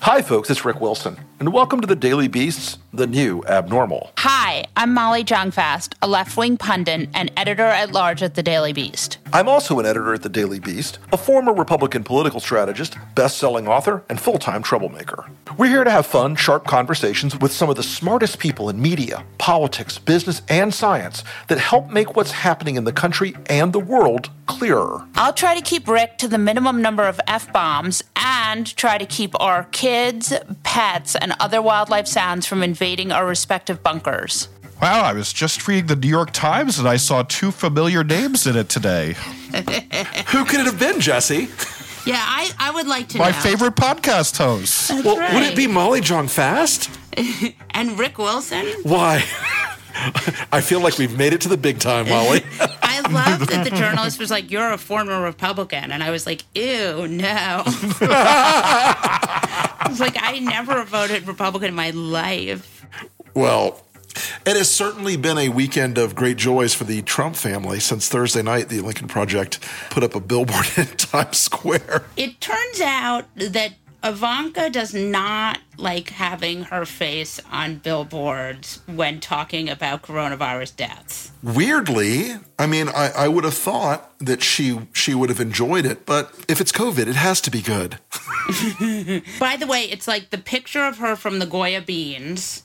Hi, folks, it's Rick Wilson, and welcome to The Daily Beast's The New Abnormal. Hi, I'm Molly Jong-Fast, a left-wing pundit and editor-at-large at The Daily Beast. I'm also an editor at The Daily Beast, a former Republican political strategist, best-selling author, and full-time troublemaker. We're here to have fun, sharp conversations with some of the smartest people in media, politics, business, and science that help make what's happening in the country and the world clearer. I'll try to keep Rick to the minimum number of F-bombs and try to keep our kids, pets, and other wildlife sounds from invading our respective bunkers. Wow, I was just reading the New York Times and I saw two familiar names in it today. Who could it have been, Jesse? Yeah, I would like to know. My favorite podcast host. That's well, right. Would it be Molly Jong-Fast? And Rick Wilson? Why? I feel like we've made it to the big time, Molly. I love that the journalist was like, you're a former Republican. And I was like, ew, no. I was like, I never voted Republican in my life. Well, it has certainly been a weekend of great joys for the Trump family since Thursday night the Lincoln Project put up a billboard in Times Square. It turns out that Ivanka does not like having her face on billboards when talking about coronavirus deaths. Weirdly, I mean, I would have thought that she would have enjoyed it, but if it's COVID, it has to be good. By the way, it's like the picture of her from the Goya beans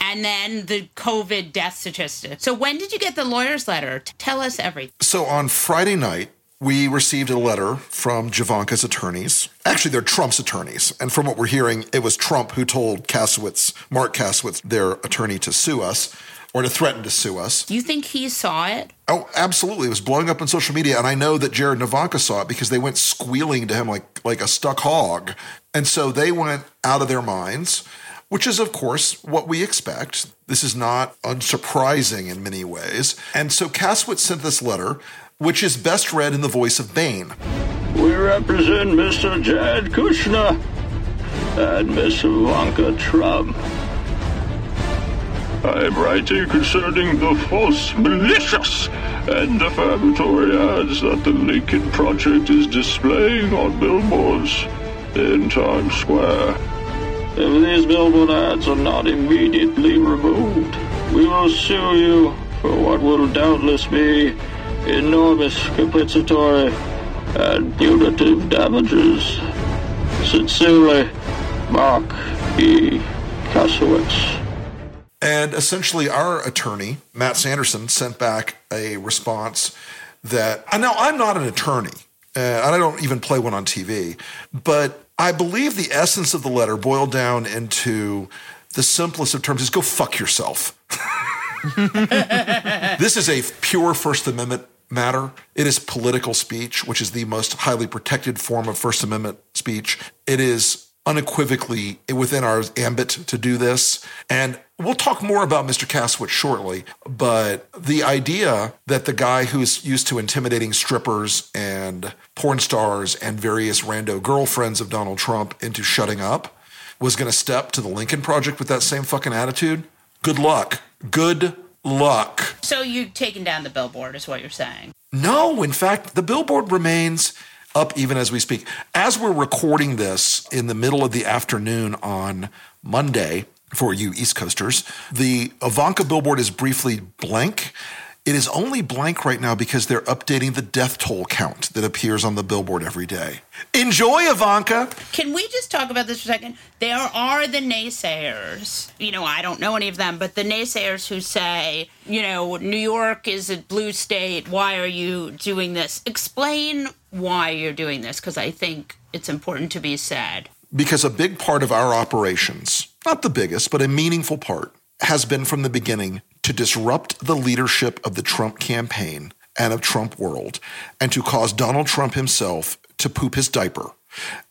and then the COVID death statistic. So when did you get the lawyer's letter? Tell us everything. So on Friday night, we received a letter from Javanka's attorneys. Actually, they're Trump's attorneys. And from what we're hearing, it was Trump who told Kasowitz, Marc Kasowitz, their attorney, to sue us or to threaten to sue us. Do you think he saw it? Oh, absolutely. It was blowing up on social media. And I know that Jared and Ivanka saw it because they went squealing to him like a stuck hog. And so they went out of their minds, which is, of course, what we expect. This is not unsurprising in many ways. And so Kasowitz sent this letter, which is best read in the voice of Bain. We represent Mr. Jared Kushner and Miss Ivanka Trump. I am writing concerning the false, malicious, and defamatory ads that the Lincoln Project is displaying on billboards in Times Square. If these billboard ads are not immediately removed, we will sue you for what will doubtless be enormous compensatory and punitive damages. Sincerely, Mark E. Kasowitz. And essentially our attorney, Matt Sanderson, sent back a response that, now I'm not an attorney, and I don't even play one on TV, but I believe the essence of the letter boiled down into the simplest of terms is go fuck yourself. This is a pure First Amendment matter. It is political speech, which is the most highly protected form of First Amendment speech. It is unequivocally within our ambit to do this. And we'll talk more about Mr. Kasowitz shortly, but the idea that the guy who's used to intimidating strippers and porn stars and various rando girlfriends of Donald Trump into shutting up was going to step to the Lincoln Project with that same fucking attitude, good luck. Good luck. So you've taken down the billboard is what you're saying? No, in fact, the billboard remains up even as we speak. As we're recording this in the middle of the afternoon on Monday, for you East Coasters, the Ivanka billboard is briefly blank. It is only blank right now because they're updating the death toll count that appears on the billboard every day. Enjoy, Ivanka. Can we just talk about this for a second? There are the naysayers. You know, I don't know any of them, but the naysayers who say, you know, New York is a blue state. Why are you doing this? Explain why you're doing this, because I think it's important to be said. Because a big part of our operations, not the biggest, but a meaningful part, has been from the beginning to disrupt the leadership of the Trump campaign and of Trump world, and to cause Donald Trump himself to poop his diaper,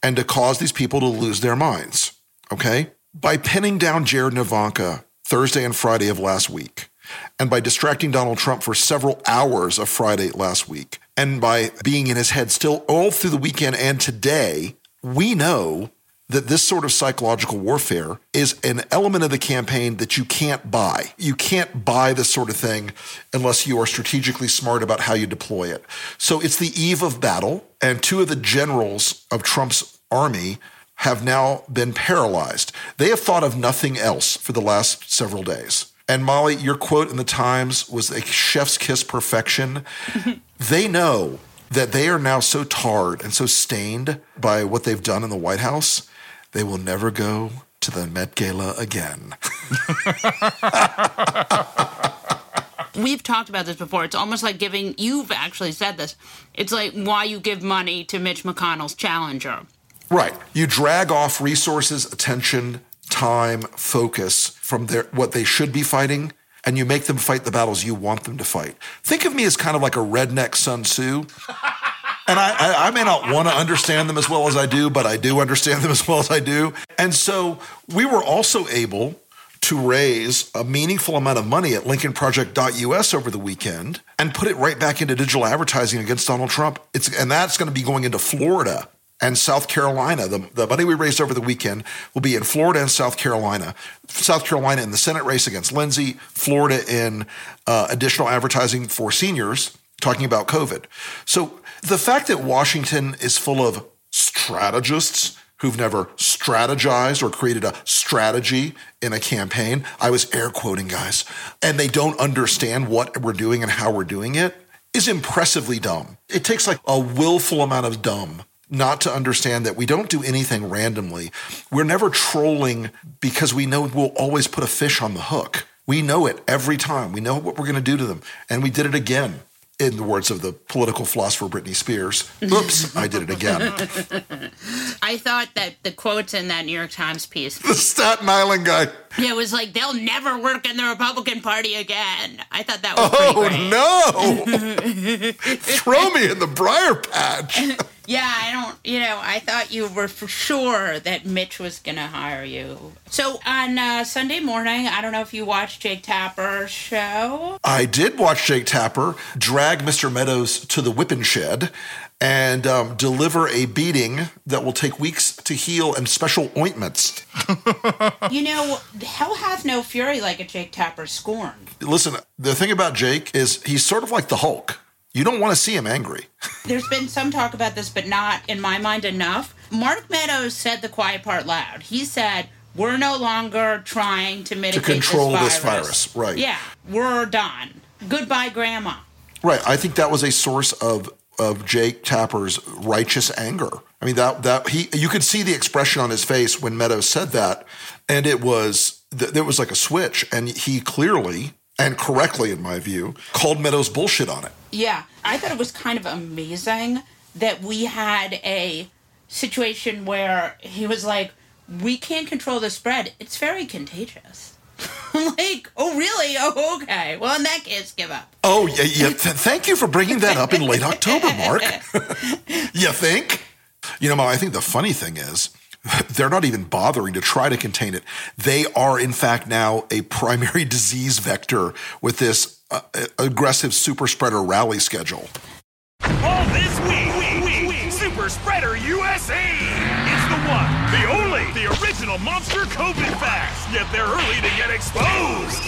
and to cause these people to lose their minds, okay? By pinning down Jared and Ivanka Thursday and Friday of last week, and by distracting Donald Trump for several hours of Friday last week, and by being in his head still all through the weekend and today, we know that this sort of psychological warfare is an element of the campaign that you can't buy. You can't buy this sort of thing unless you are strategically smart about how you deploy it. So it's the eve of battle, and two of the generals of Trump's army have now been paralyzed. They have thought of nothing else for the last several days. And Molly, your quote in the Times was a chef's kiss perfection. They know that they are now so tarred and so stained by what they've done in the White House, they will never go to the Met Gala again. We've talked about this before. It's almost like giving, you've actually said this, it's like why you give money to Mitch McConnell's challenger. Right. You drag off resources, attention, time, focus from what they should be fighting, and you make them fight the battles you want them to fight. Think of me as kind of like a redneck Sun-Tzu. And I may not want to understand them as well as I do, but I do understand them as well as I do. And so we were also able to raise a meaningful amount of money at LincolnProject.us over the weekend and put it right back into digital advertising against Donald Trump. And that's going to be going into Florida and South Carolina. The money we raised over the weekend will be in Florida and South Carolina. South Carolina in the Senate race against Lindsey, Florida in additional advertising for seniors talking about COVID. So the fact that Washington is full of strategists who've never strategized or created a strategy in a campaign. I was air quoting, guys. And they don't understand what we're doing and how we're doing it is impressively dumb. It takes like a willful amount of dumb not to understand that we don't do anything randomly. We're never trolling because we know we'll always put a fish on the hook. We know it every time. We know what we're going to do to them. And we did it again. In the words of the political philosopher Britney Spears, oops, I did it again. I thought that the quotes in that New York Times piece. The Staten Island guy. Yeah, it was like, they'll never work in the Republican Party again. I thought that was pretty great. Oh, no. Throw me in the briar patch. Yeah, I thought you were for sure that Mitch was going to hire you. So on Sunday morning, I don't know if you watched Jake Tapper's show. I did watch Jake Tapper drag Mr. Meadows to the whipping shed and deliver a beating that will take weeks to heal and special ointments. Hell hath no fury like a Jake Tapper scorned. Listen, the thing about Jake is he's sort of like the Hulk. You don't want to see him angry. There's been some talk about this, but not, in my mind, enough. Mark Meadows said the quiet part loud. He said, we're no longer trying to mitigate to control this virus. Right. Yeah, we're done. Goodbye, Grandma. Right. I think that was a source of Jake Tapper's righteous anger. I mean, you could see the expression on his face when Meadows said that, and it was, there was like a switch, and he clearly... and correctly, in my view, called Meadows bullshit on it. Yeah. I thought it was kind of amazing that we had a situation where he was like, we can't control the spread. It's very contagious. Like, oh, really? Oh, okay. Well, in that case, give up. Oh, yeah. Thank you for bringing that up in late October, Mark. You think? I think the funny thing is, they're not even bothering to try to contain it. They are, in fact, now a primary disease vector with this aggressive super spreader rally schedule. All this week, Super Spreader USA. It's the one, the only, the original monster COVID facts. Yet they're early to get exposed.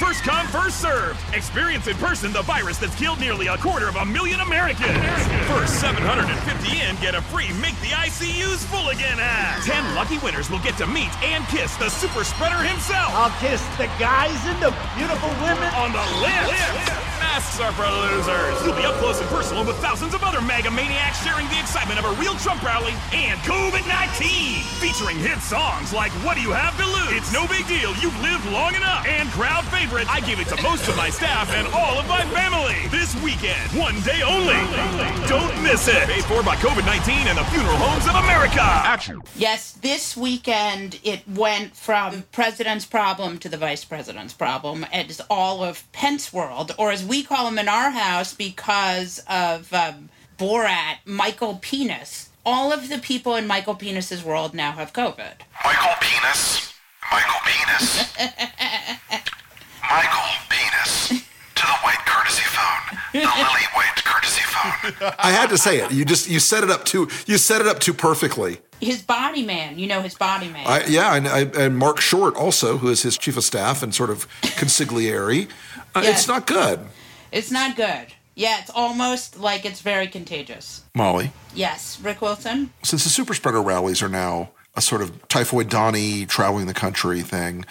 First come, first served. Experience in person the virus that's killed nearly 250,000 Americans. First 750 in get a free Make the ICUs Full Again app. 10 lucky winners will get to meet and kiss the super spreader himself. I'll kiss the guys and the beautiful women on the lips. Masks are for losers. You'll be up close and personal with thousands of other MAGA maniacs sharing the excitement of a real Trump rally and COVID-19. Featuring hit songs like What Do You Have to Lose? It's no big deal. You've lived long enough. And crowd favorite. I give it to most of my staff and all of my family. This weekend, one day only. Don't miss it. Paid for by COVID-19 and the funeral homes of America. Action. Yes, this weekend it went from president's problem to the vice president's problem. It is all of Pence world, or as we call him in our house because of Borat, Michael Penis. All of the people in Michael Penis's world now have COVID. Michael Penis. Michael Penis. Michael Penis to the white courtesy phone, the lily white courtesy phone. I had to say it. You set it up too perfectly. His body man, his body man. And Mark Short also, who is his chief of staff and sort of consigliere. Yes. It's not good. It's not good. Yeah, it's almost like it's very contagious. Molly. Yes, Rick Wilson. Since the super spreader rallies are now a sort of Typhoid Donnie traveling the country thing.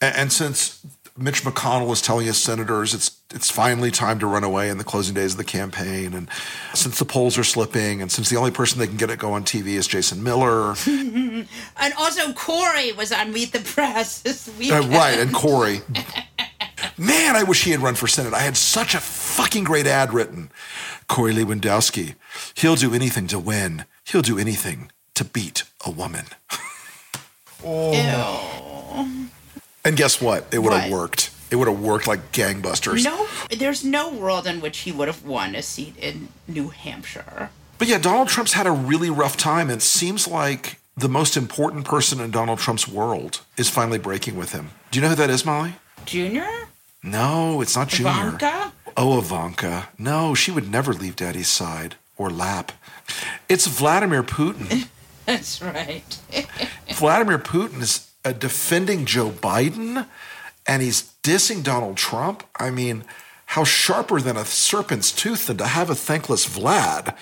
And since Mitch McConnell is telling his senators it's finally time to run away in the closing days of the campaign, and since the polls are slipping, and since the only person they can get it go on TV is Jason Miller. And also Corey was on Meet the Press this weekend. Right, and Corey. Man, I wish he had run for Senate. I had such a fucking great ad written. Corey Lewandowski, he'll do anything to win. He'll do anything to beat a woman. Oh. Ew. And guess what? It would have worked. It would have worked like gangbusters. No, there's no world in which he would have won a seat in New Hampshire. But yeah, Donald Trump's had a really rough time. It seems like the most important person in Donald Trump's world is finally breaking with him. Do you know who that is, Molly? Junior? No, it's not Junior. Ivanka? Oh, Ivanka. No, she would never leave Daddy's side or lap. It's Vladimir Putin. That's right. Vladimir Putin is defending Joe Biden, and he's dissing Donald Trump. I mean, how sharper than a serpent's tooth than to have a thankless Vlad?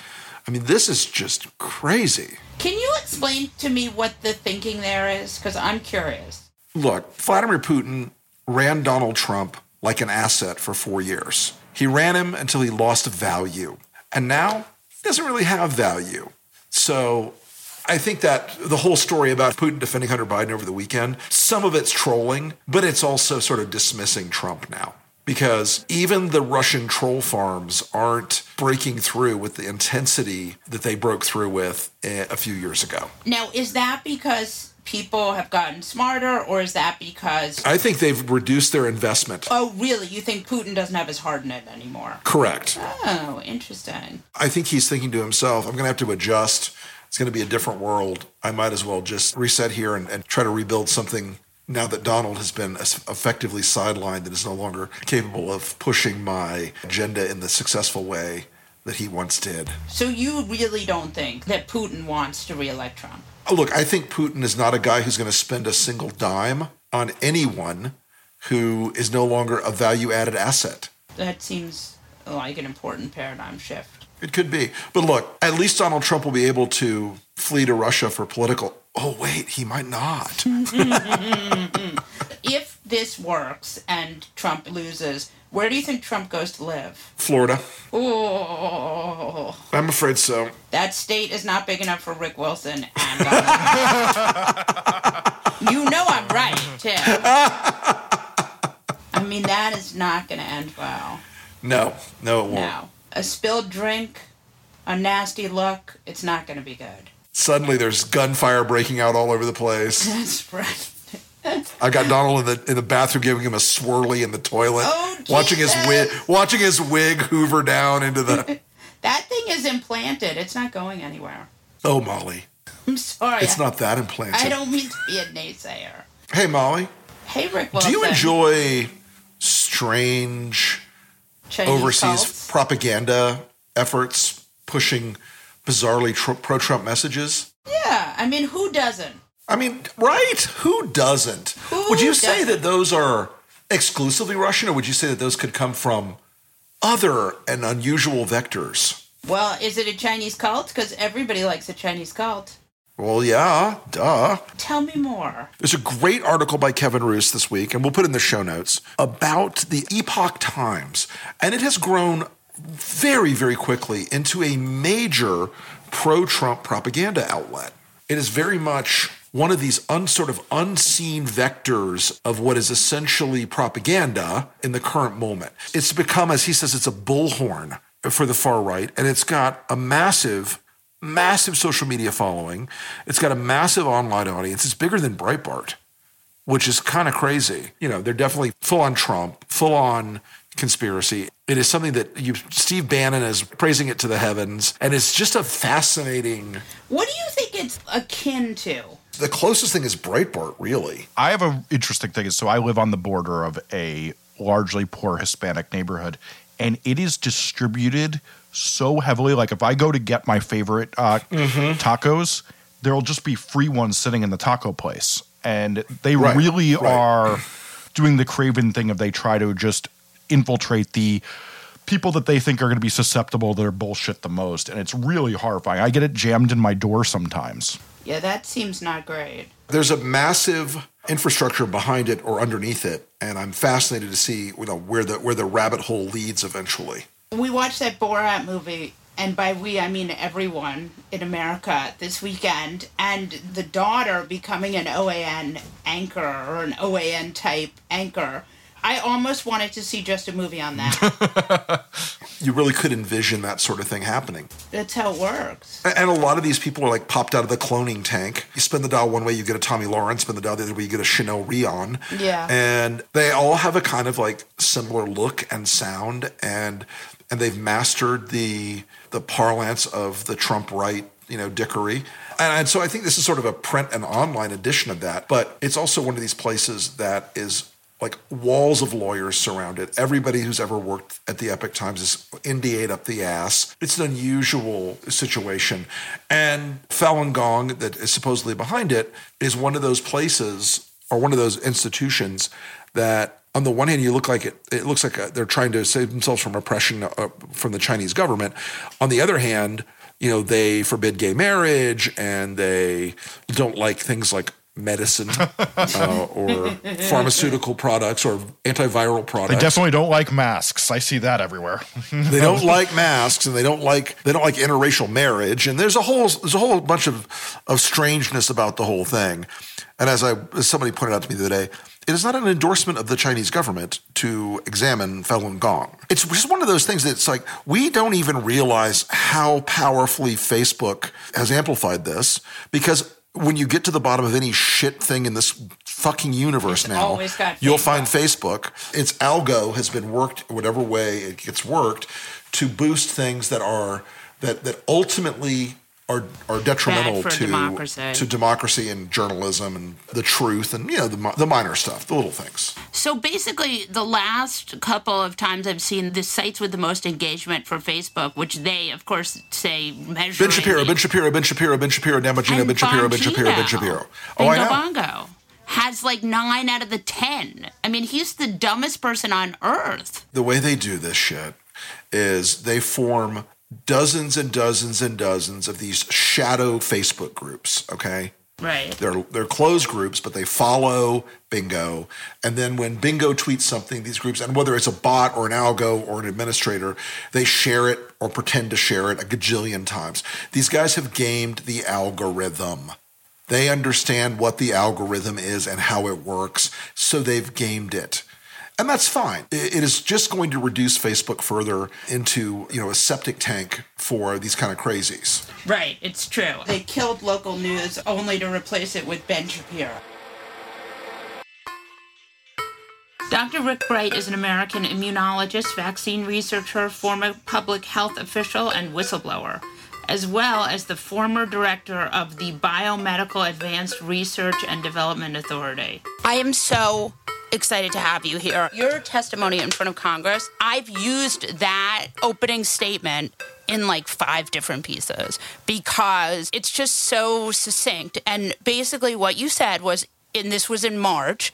I mean, this is just crazy. Can you explain to me what the thinking there is? Because I'm curious. Look, Vladimir Putin ran Donald Trump like an asset for 4 years. He ran him until he lost value. And now he doesn't really have value. So I think that the whole story about Putin defending Hunter Biden over the weekend, some of it's trolling, but it's also sort of dismissing Trump now. Because even the Russian troll farms aren't breaking through with the intensity that they broke through with a few years ago. Now, is that because people have gotten smarter, or is that because... I think they've reduced their investment. Oh, really? You think Putin doesn't have his heart in it anymore? Correct. Oh, interesting. I think he's thinking to himself, I'm going to have to adjust. It's going to be a different world. I might as well just reset here and try to rebuild something now that Donald has been effectively sidelined and is no longer capable of pushing my agenda in the successful way that he once did. So you really don't think that Putin wants to reelect Trump? Look, I think Putin is not a guy who's going to spend a single dime on anyone who is no longer a value-added asset. That seems like an important paradigm shift. It could be. But look, at least Donald Trump will be able to flee to Russia for political... Oh, wait, he might not. If this works and Trump loses, where do you think Trump goes to live? Florida. Oh. I'm afraid so. That state is not big enough for Rick Wilson and You know I'm right, Tim. I mean, that is not going to end well. No, it won't. No. A spilled drink, a nasty look, it's not going to be good. Suddenly there's gunfire breaking out all over the place. That's right. I got Donald in the bathroom giving him a swirly in the toilet, watching his wig hoover down into the... That thing is implanted. It's not going anywhere. Oh, Molly. I'm sorry. It's not that implanted. I don't mean to be a naysayer. Hey, Molly. Hey, Rick Wilson. Do you enjoy strange... Chinese overseas cults? Propaganda efforts pushing bizarrely pro-Trump messages? Yeah, I mean, who doesn't? I mean, right? Who doesn't? Would you say that those are exclusively Russian, or would you say that those could come from other and unusual vectors? Well, is it a Chinese cult? Because everybody likes a Chinese cult. Well, yeah, duh. Tell me more. There's a great article by Kevin Roos this week, and we'll put it in the show notes, about the Epoch Times. And it has grown very, very quickly into a major pro-Trump propaganda outlet. It is very much one of these unseen vectors of what is essentially propaganda in the current moment. It's become, as he says, it's a bullhorn for the far right, and it's got a massive social media following. It's got a massive online audience. It's bigger than Breitbart, which is kind of crazy. You know, they're definitely full-on Trump, full-on conspiracy. It is something that Steve Bannon is praising it to the heavens, and it's just a fascinating... What do you think it's akin to? The closest thing is Breitbart, really. I have an interesting thing. So I live on the border of a largely poor Hispanic neighborhood, and it is distributed so heavily. Like if I go to get my favorite tacos, there'll just be free ones sitting in the taco place. And they really are doing the Craven thing of they try to just infiltrate the people that they think are going to be susceptible to their bullshit the most, and it's really horrifying. I get it jammed in my door sometimes. Yeah, that seems not great. There's a massive infrastructure behind it or underneath it, and I'm fascinated to see, you know, where the rabbit hole leads eventually. We watched that Borat movie, and by we, I mean everyone in America this weekend, and the daughter becoming an OAN anchor or an OAN-type anchor. I almost wanted to see just a movie on that. You really could envision that sort of thing happening. That's how it works. And a lot of these people are like popped out of the cloning tank. You spin the dial one way, you get a Tommy Lawrence. Spin the dial the other way, you get a Chanel Rion. Yeah. And they all have a kind of like similar look and sound, and they've mastered the parlance of the Trump right, you know, dickery. And so I think this is sort of a print and online edition of that. But it's also one of these places that is like walls of lawyers surround it. Everybody who's ever worked at the Epoch Times is NDA'd up the ass. It's an unusual situation. And Falun Gong, that is supposedly behind it, is one of those places or one of those institutions that on the one hand, you look like it looks like they're trying to save themselves from oppression from the Chinese government. On the other hand, you know, they forbid gay marriage and they don't like things like medicine or pharmaceutical products or antiviral products. They definitely don't like masks. I see that everywhere. They don't like masks, and they don't like interracial marriage. And there's a whole bunch of strangeness about the whole thing. And as somebody pointed out to me the other day, it is not an endorsement of the Chinese government to examine Falun Gong. It's just one of those things that's like, we don't even realize how powerfully Facebook has amplified this, because when you get to the bottom of any shit thing in this fucking universe now, you'll find Facebook. Its algo has been worked whatever way it gets worked to boost things that ultimately are detrimental to democracy and journalism and the truth and, you know, the minor stuff, the little things. So basically, the last couple of times I've seen the sites with the most engagement for Facebook, which they, of course, say measuring... Ben Shapiro, Damagino, Ben Shapiro. Oh, I know. Bongo has like 9 out of 10. I mean, he's the dumbest person on earth. The way they do this shit is they form dozens and dozens and dozens of these shadow Facebook groups, okay? Right. They're closed groups, but they follow Bingo. And then when Bingo tweets something, these groups, and whether it's a bot or an algo or an administrator, they share it or pretend to share it a gajillion times. These guys have gamed the algorithm. They understand what the algorithm is and how it works, so they've gamed it. And that's fine. It is just going to reduce Facebook further into, you know, a septic tank for these kind of crazies. Right, it's true. They killed local news only to replace it with Ben Shapiro. Dr. Rick Bright is an American immunologist, vaccine researcher, former public health official, and whistleblower, as well as the former director of the Biomedical Advanced Research and Development Authority. I am so excited to have you here. Your testimony in front of Congress, I've used that opening statement in like 5 different pieces because it's just so succinct. And basically what you said was, and this was in March,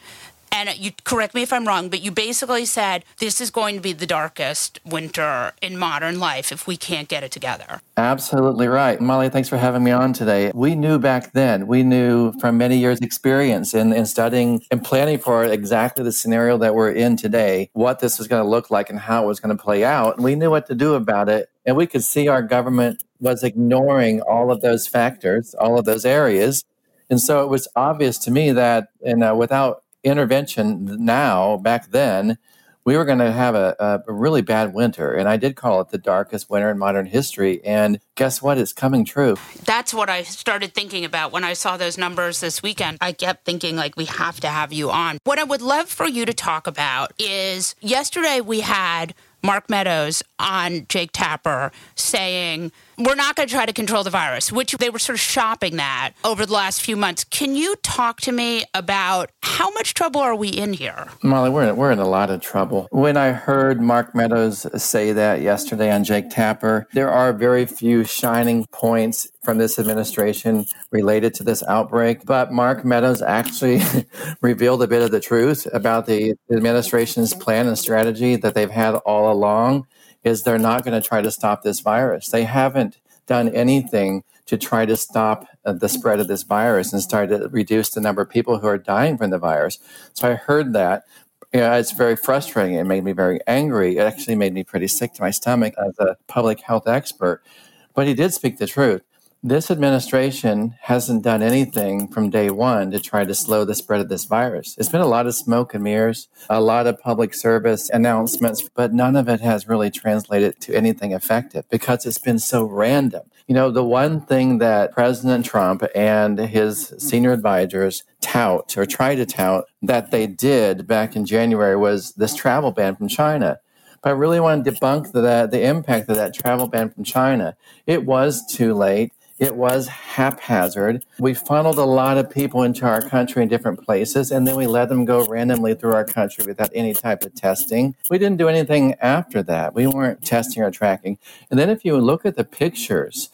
and you correct me if I'm wrong, but you basically said this is going to be the darkest winter in modern life if we can't get it together. Absolutely right. Molly, thanks for having me on today. We knew back then, we knew from many years' experience in studying and planning for exactly the scenario that we're in today, what this was going to look like and how it was going to play out. And we knew what to do about it. And we could see our government was ignoring all of those factors, all of those areas. And so it was obvious to me that without intervention now, back then, we were going to have a really bad winter. And I did call it the darkest winter in modern history. And guess what? It's coming true. That's what I started thinking about when I saw those numbers this weekend. I kept thinking, like, we have to have you on. What I would love for you to talk about is yesterday we had Mark Meadows on Jake Tapper saying, we're not going to try to control the virus, which they were sort of shopping that over the last few months. Can you talk to me about how much trouble are we in here? Molly, we're in a lot of trouble. When I heard Mark Meadows say that yesterday on Jake Tapper, there are very few shining points from this administration related to this outbreak. But Mark Meadows actually revealed a bit of the truth about the administration's plan and strategy that they've had all along. is they're not going to try to stop this virus. They haven't done anything to try to stop the spread of this virus and start to reduce the number of people who are dying from the virus. So I heard that. It's very frustrating. It made me very angry. It actually made me pretty sick to my stomach as a public health expert. But he did speak the truth. This administration hasn't done anything from day one to try to slow the spread of this virus. It's been a lot of smoke and mirrors, a lot of public service announcements, but none of it has really translated to anything effective because it's been so random. You know, the one thing that President Trump and his senior advisors tout or try to tout that they did back in January was this travel ban from China. I really want to debunk the impact of that travel ban from China. It was too late. It was haphazard. We funneled a lot of people into our country in different places, and then we let them go randomly through our country without any type of testing. We didn't do anything after that. We weren't testing or tracking. And then if you look at the pictures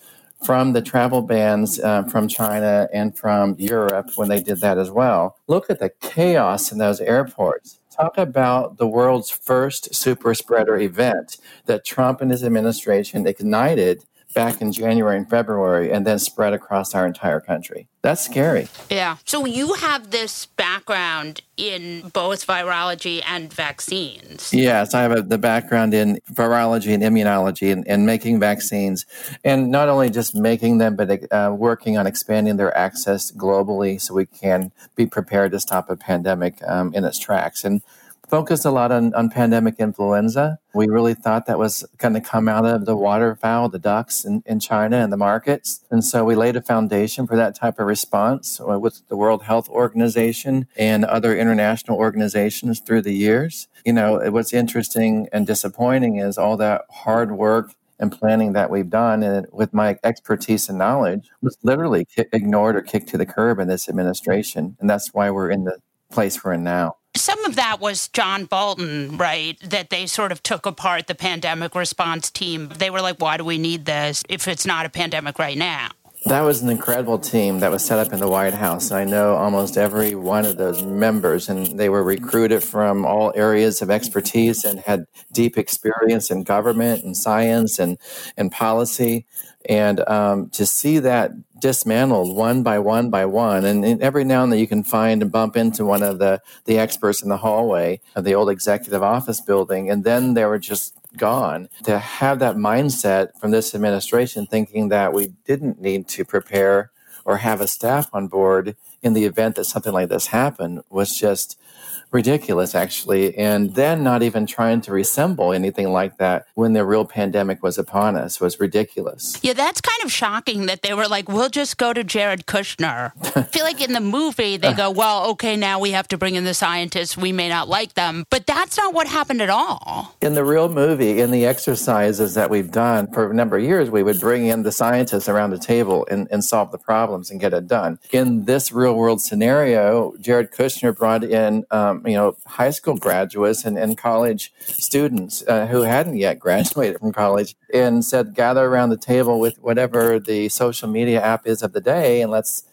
from the travel bans from China and from Europe when they did that as well, look at the chaos in those airports. Talk about the world's first super spreader event that Trump and his administration ignited back in January and February and then spread across our entire country. That's scary. Yeah. So you have this background in both virology and vaccines. Yes, I have the background in virology and immunology and making vaccines. And not only just making them, but working on expanding their access globally so we can be prepared to stop a pandemic in its tracks. And focused a lot on pandemic influenza. We really thought that was going to come out of the waterfowl, the ducks in China and the markets. And so we laid a foundation for that type of response with the World Health Organization and other international organizations through the years. You know, what's interesting and disappointing is all that hard work and planning that we've done, and with my expertise and knowledge, was literally ignored or kicked to the curb in this administration. And that's why we're in the place we're in now. Some of that was John Bolton, right, that they sort of took apart the pandemic response team. They were like, why do we need this if it's not a pandemic right now? That was an incredible team that was set up in the White House. And I know almost every one of those members, and they were recruited from all areas of expertise and had deep experience in government and science and policy. And to see that dismantled one by one by one, and every now and then you can find and bump into one of the experts in the hallway of the old executive office building, and then they were just gone. To have that mindset from this administration thinking that we didn't need to prepare or have a staff on board in the event that something like this happened was just ridiculous, actually, and then not even trying to resemble anything like that when the real pandemic was upon us was ridiculous. Yeah, that's kind of shocking that they were like, we'll just go to Jared Kushner. I feel like in the movie, they go, well, okay, now we have to bring in the scientists. We may not like them. But that's not what happened at all. In the real movie, in the exercises that we've done for a number of years, we would bring in the scientists around the table and solve the problems and get it done. In this real world scenario, Jared Kushner brought in high school graduates and college students who hadn't yet graduated from college and said, gather around the table with whatever the social media app is of the day and let's,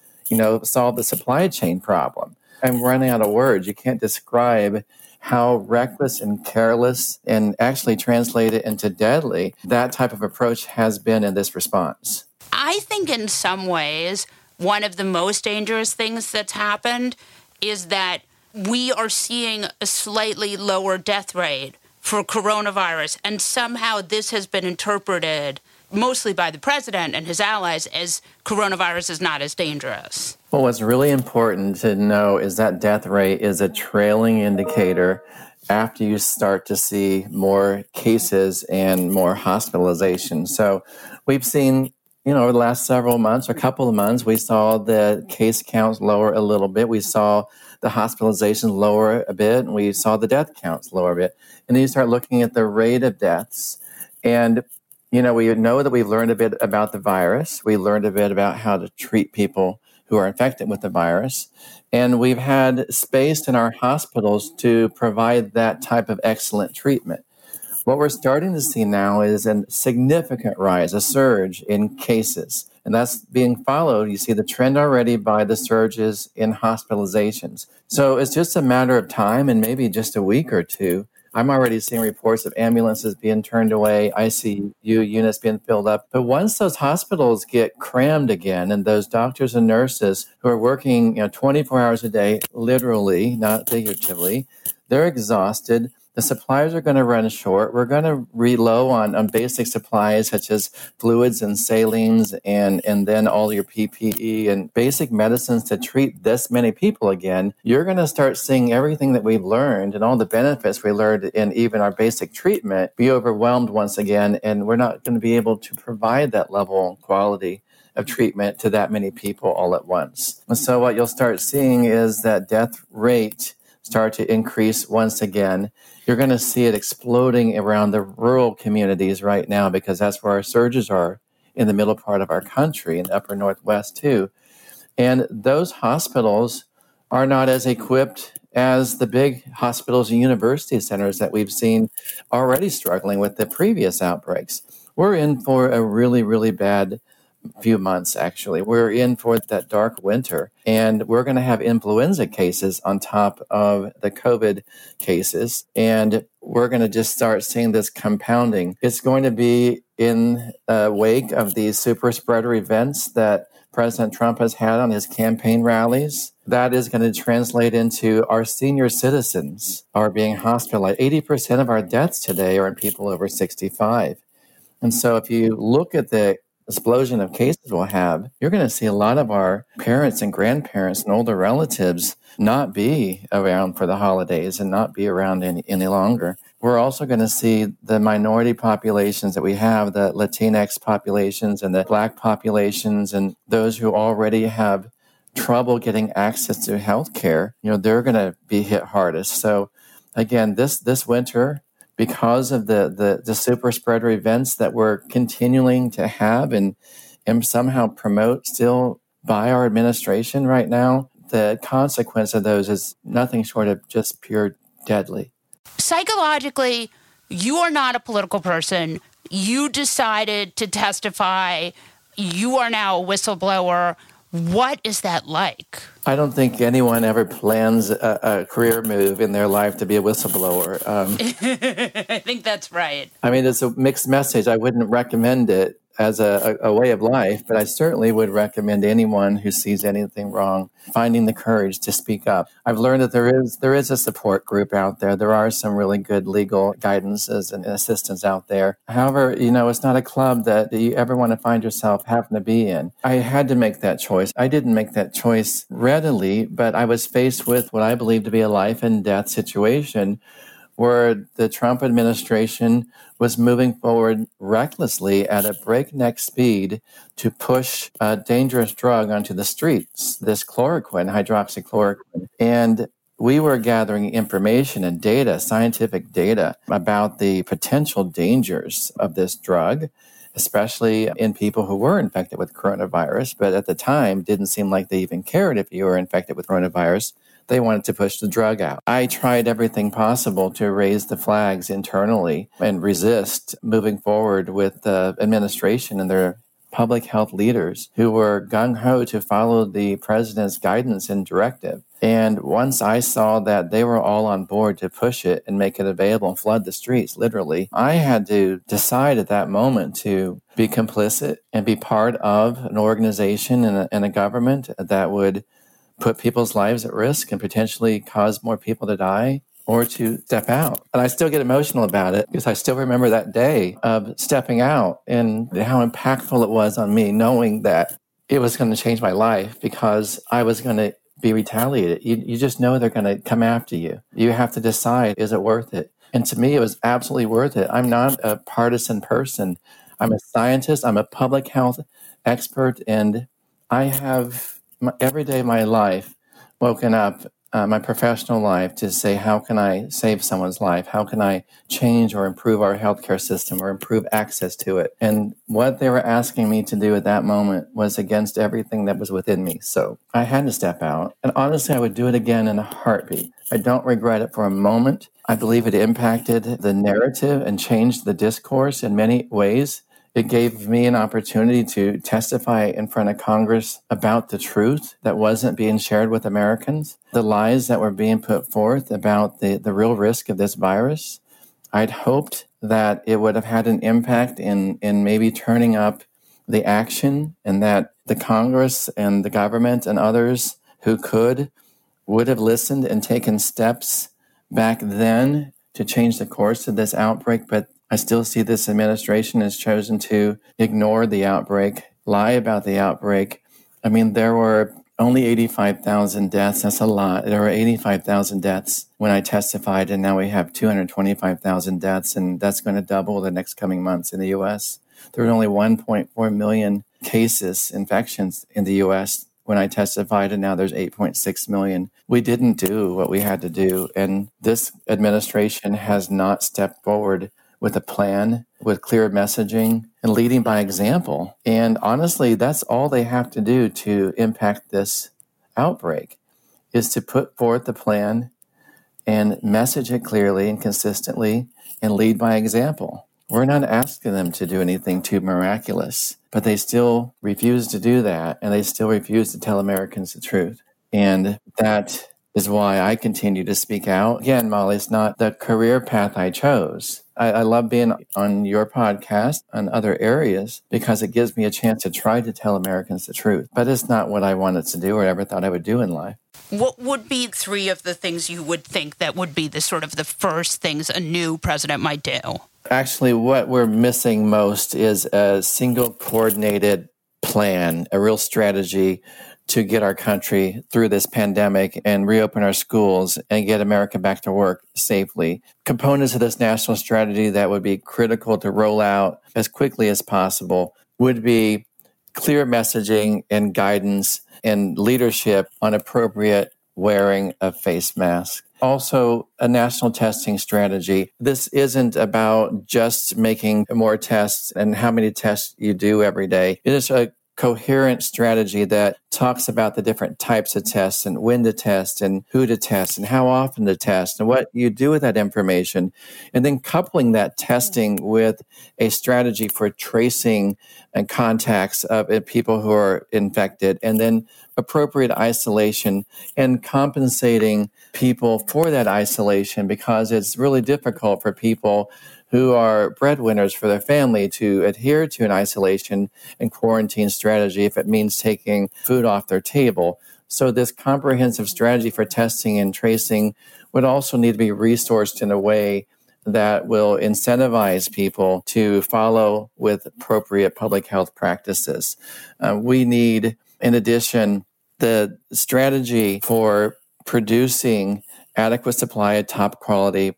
solve the supply chain problem. I'm running out of words. You can't describe how reckless and careless and actually translate it into deadly that type of approach has been in this response. I think in some ways, one of the most dangerous things that's happened is that we are seeing a slightly lower death rate for coronavirus. And somehow this has been interpreted mostly by the president and his allies as coronavirus is not as dangerous. Well, what's really important to know is that death rate is a trailing indicator after you start to see more cases and more hospitalization. So we've seen over the last several months, or couple of months, we saw the case counts lower a little bit. We saw the hospitalizations lower a bit, and we saw the death counts lower a bit. And then you start looking at the rate of deaths. And, we know that we've learned a bit about the virus. We learned a bit about how to treat people who are infected with the virus. And we've had space in our hospitals to provide that type of excellent treatment. What we're starting to see now is a significant rise, a surge in cases. And that's being followed. You see the trend already by the surges in hospitalizations. So it's just a matter of time and maybe just a week or two I'm already seeing reports of ambulances being turned away, ICU units being filled up. But once those hospitals get crammed again and those doctors and nurses who are working 24 hours a day, literally, not figuratively, they're exhausted. The supplies are going to run short. We're going to reload on basic supplies such as fluids and salines and then all your PPE and basic medicines to treat this many people again. You're going to start seeing everything that we've learned and all the benefits we learned in even our basic treatment be overwhelmed once again, and we're not going to be able to provide that level of quality of treatment to that many people all at once. And so what you'll start seeing is that death rate start to increase once again. You're going to see it exploding around the rural communities right now because that's where our surges are in the middle part of our country, in the upper Northwest too. And those hospitals are not as equipped as the big hospitals and university centers that we've seen already struggling with the previous outbreaks. We're in for a really, really bad few months, actually. We're in for that dark winter, and we're going to have influenza cases on top of the COVID cases, and we're going to just start seeing this compounding. It's going to be in the wake of these super spreader events that President Trump has had on his campaign rallies. That is going to translate into our senior citizens are being hospitalized. 80% of our deaths today are in people over 65. And so if you look at the explosion of cases we'll have, you're going to see a lot of our parents and grandparents and older relatives not be around for the holidays and not be around any longer. We're also going to see the minority populations that we have, the Latinx populations and the Black populations and those who already have trouble getting access to health care. They're going to be hit hardest. So again, this winter, because of the super spreader events that we're continuing to have and somehow promote still by our administration right now, the consequence of those is nothing short of just pure deadly. Psychologically, you are not a political person. You decided to testify. You are now a whistleblower. What is that like? I don't think anyone ever plans a career move in their life to be a whistleblower. I think that's right. I mean, it's a mixed message. I wouldn't recommend it as a way of life, but I certainly would recommend anyone who sees anything wrong finding the courage to speak up. I've learned that there is a support group out there. There are some really good legal guidances and assistance out there. However, it's not a club that you ever want to find yourself having to be in. I had to make that choice. I didn't make that choice readily, but I was faced with what I believe to be a life and death situation where the Trump administration was moving forward recklessly at a breakneck speed to push a dangerous drug onto the streets, this chloroquine, hydroxychloroquine. And we were gathering information and data, scientific data, about the potential dangers of this drug, especially in people who were infected with coronavirus, but at the time didn't seem like they even cared if you were infected with coronavirus. They wanted to push the drug out. I tried everything possible to raise the flags internally and resist moving forward with the administration and their public health leaders who were gung-ho to follow the president's guidance and directive. And once I saw that they were all on board to push it and make it available and flood the streets, literally, I had to decide at that moment to be complicit and be part of an organization and a government that would put people's lives at risk and potentially cause more people to die, or to step out. And I still get emotional about it because I still remember that day of stepping out and how impactful it was on me, knowing that it was going to change my life because I was going to be retaliated. You just know they're going to come after you. You have to decide, is it worth it? And to me, it was absolutely worth it. I'm not a partisan person. I'm a scientist. I'm a public health expert. And I have every day of my life, woken up, my professional life, to say, how can I save someone's life? How can I change or improve our healthcare system or improve access to it? And what they were asking me to do at that moment was against everything that was within me. So I had to step out. And honestly, I would do it again in a heartbeat. I don't regret it for a moment. I believe it impacted the narrative and changed the discourse in many ways. It gave me an opportunity to testify in front of Congress about the truth that wasn't being shared with Americans, the lies that were being put forth about the real risk of this virus. I'd hoped that it would have had an impact in maybe turning up the action, and that the Congress and the government and others who could would have listened and taken steps back then to change the course of this outbreak. But I still see this administration has chosen to ignore the outbreak, lie about the outbreak. I mean, there were only 85,000 deaths. That's a lot. There were 85,000 deaths when I testified, and now we have 225,000 deaths, and that's going to double the next coming months in the U.S. There were only 1.4 million cases, infections in the U.S. when I testified, and now there's 8.6 million. We didn't do what we had to do, and this administration has not stepped forward with a plan, with clear messaging, and leading by example. And honestly, that's all they have to do to impact this outbreak, is to put forth the plan and message it clearly and consistently and lead by example. We're not asking them to do anything too miraculous, but they still refuse to do that, and they still refuse to tell Americans the truth. And that is why I continue to speak out. Again, Molly, it's not the career path I chose. I love being on your podcast and other areas because it gives me a chance to try to tell Americans the truth, but it's not what I wanted to do or ever thought I would do in life. What would be three of the things you would think that would be the sort of the first things a new president might do? Actually, what we're missing most is a single coordinated plan, a real strategy to get our country through this pandemic and reopen our schools and get America back to work safely. Components of this national strategy that would be critical to roll out as quickly as possible would be clear messaging and guidance and leadership on appropriate wearing of face masks. Also, a national testing strategy. This isn't about just making more tests and how many tests you do every day. It is a coherent strategy that talks about the different types of tests and when to test and who to test and how often to test and what you do with that information. And then coupling that testing with a strategy for tracing and contacts of people who are infected, and then appropriate isolation and compensating people for that isolation, because it's really difficult for people who are breadwinners for their family to adhere to an isolation and quarantine strategy if it means taking food off their table. So this comprehensive strategy for testing and tracing would also need to be resourced in a way that will incentivize people to follow with appropriate public health practices. We need, in addition, the strategy for producing adequate supply of top quality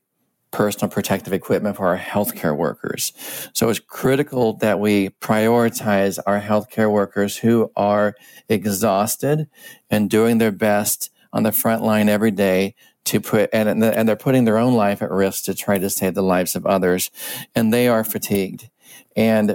personal protective equipment for our healthcare workers. So it's critical that we prioritize our healthcare workers who are exhausted and doing their best on the front line every day to put, and they're putting their own life at risk to try to save the lives of others. And they are fatigued. And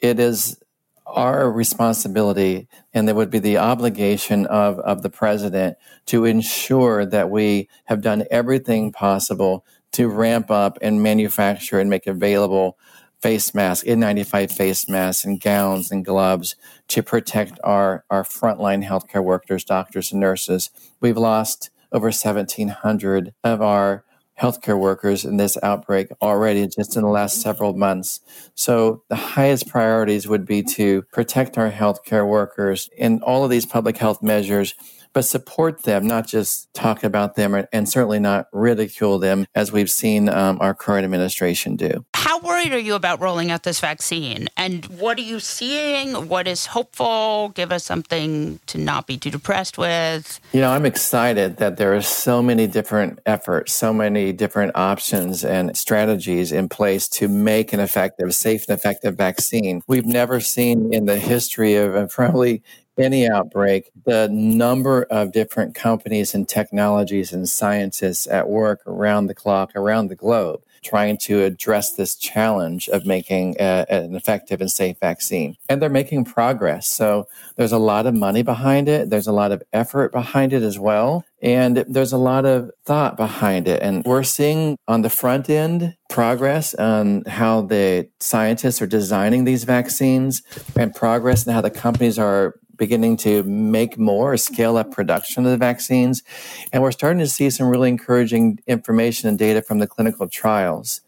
it is our responsibility, and there would be the obligation of the president to ensure that we have done everything possible to ramp up and manufacture and make available face masks, N95 face masks and gowns and gloves to protect our frontline healthcare workers, doctors and nurses. We've lost over 1,700 of our healthcare workers in this outbreak already just in the last several months. So the highest priorities would be to protect our healthcare workers in all of these public health measures, but support them, not just talk about them, and certainly not ridicule them, as we've seen our current administration do. How worried are you about rolling out this vaccine? And what are you seeing? What is hopeful? Give us something to not be too depressed with. You know, I'm excited that there are so many different efforts, so many different options and strategies in place to make an effective, safe and effective vaccine. We've never seen in the history of probably any outbreak, the number of different companies and technologies and scientists at work around the clock, around the globe, trying to address this challenge of making an effective and safe vaccine. And they're making progress. So there's a lot of money behind it. There's a lot of effort behind it as well. And there's a lot of thought behind it. And we're seeing on the front end progress on how the scientists are designing these vaccines and progress in how the companies are beginning to make more or scale up production of the vaccines. And we're starting to see some really encouraging information and data from the clinical trials.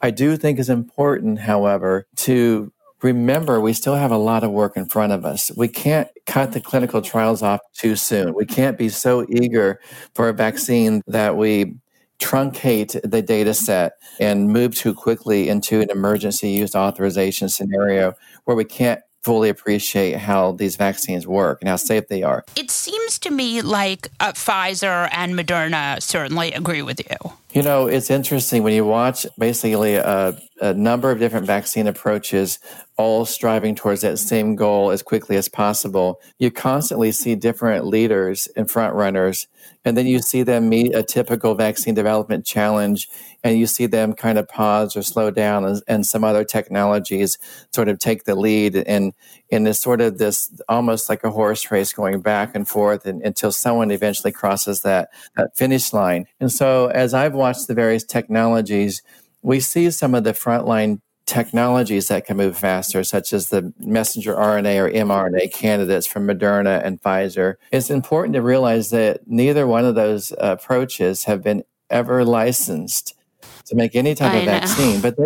I do think it's important, however, to remember, we still have a lot of work in front of us. We can't cut the clinical trials off too soon. We can't be so eager for a vaccine that we truncate the data set and move too quickly into an emergency use authorization scenario where we can't fully appreciate how these vaccines work and how safe they are. It seems to me like Pfizer and Moderna certainly agree with you. You know, it's interesting when you watch basically a number of different vaccine approaches, all striving towards that same goal as quickly as possible. You constantly see different leaders and front runners, and then you see them meet a typical vaccine development challenge, and you see them kind of pause or slow down, and some other technologies sort of take the lead. And there's sort of this almost like a horse race going back and forth and, until someone eventually crosses that finish line. And so as I've watched the various technologies, we see some of the frontline technologies that can move faster, such as the messenger RNA or mRNA candidates from Moderna and Pfizer. It's important to realize that neither one of those approaches have been ever licensed to make any type of vaccine, but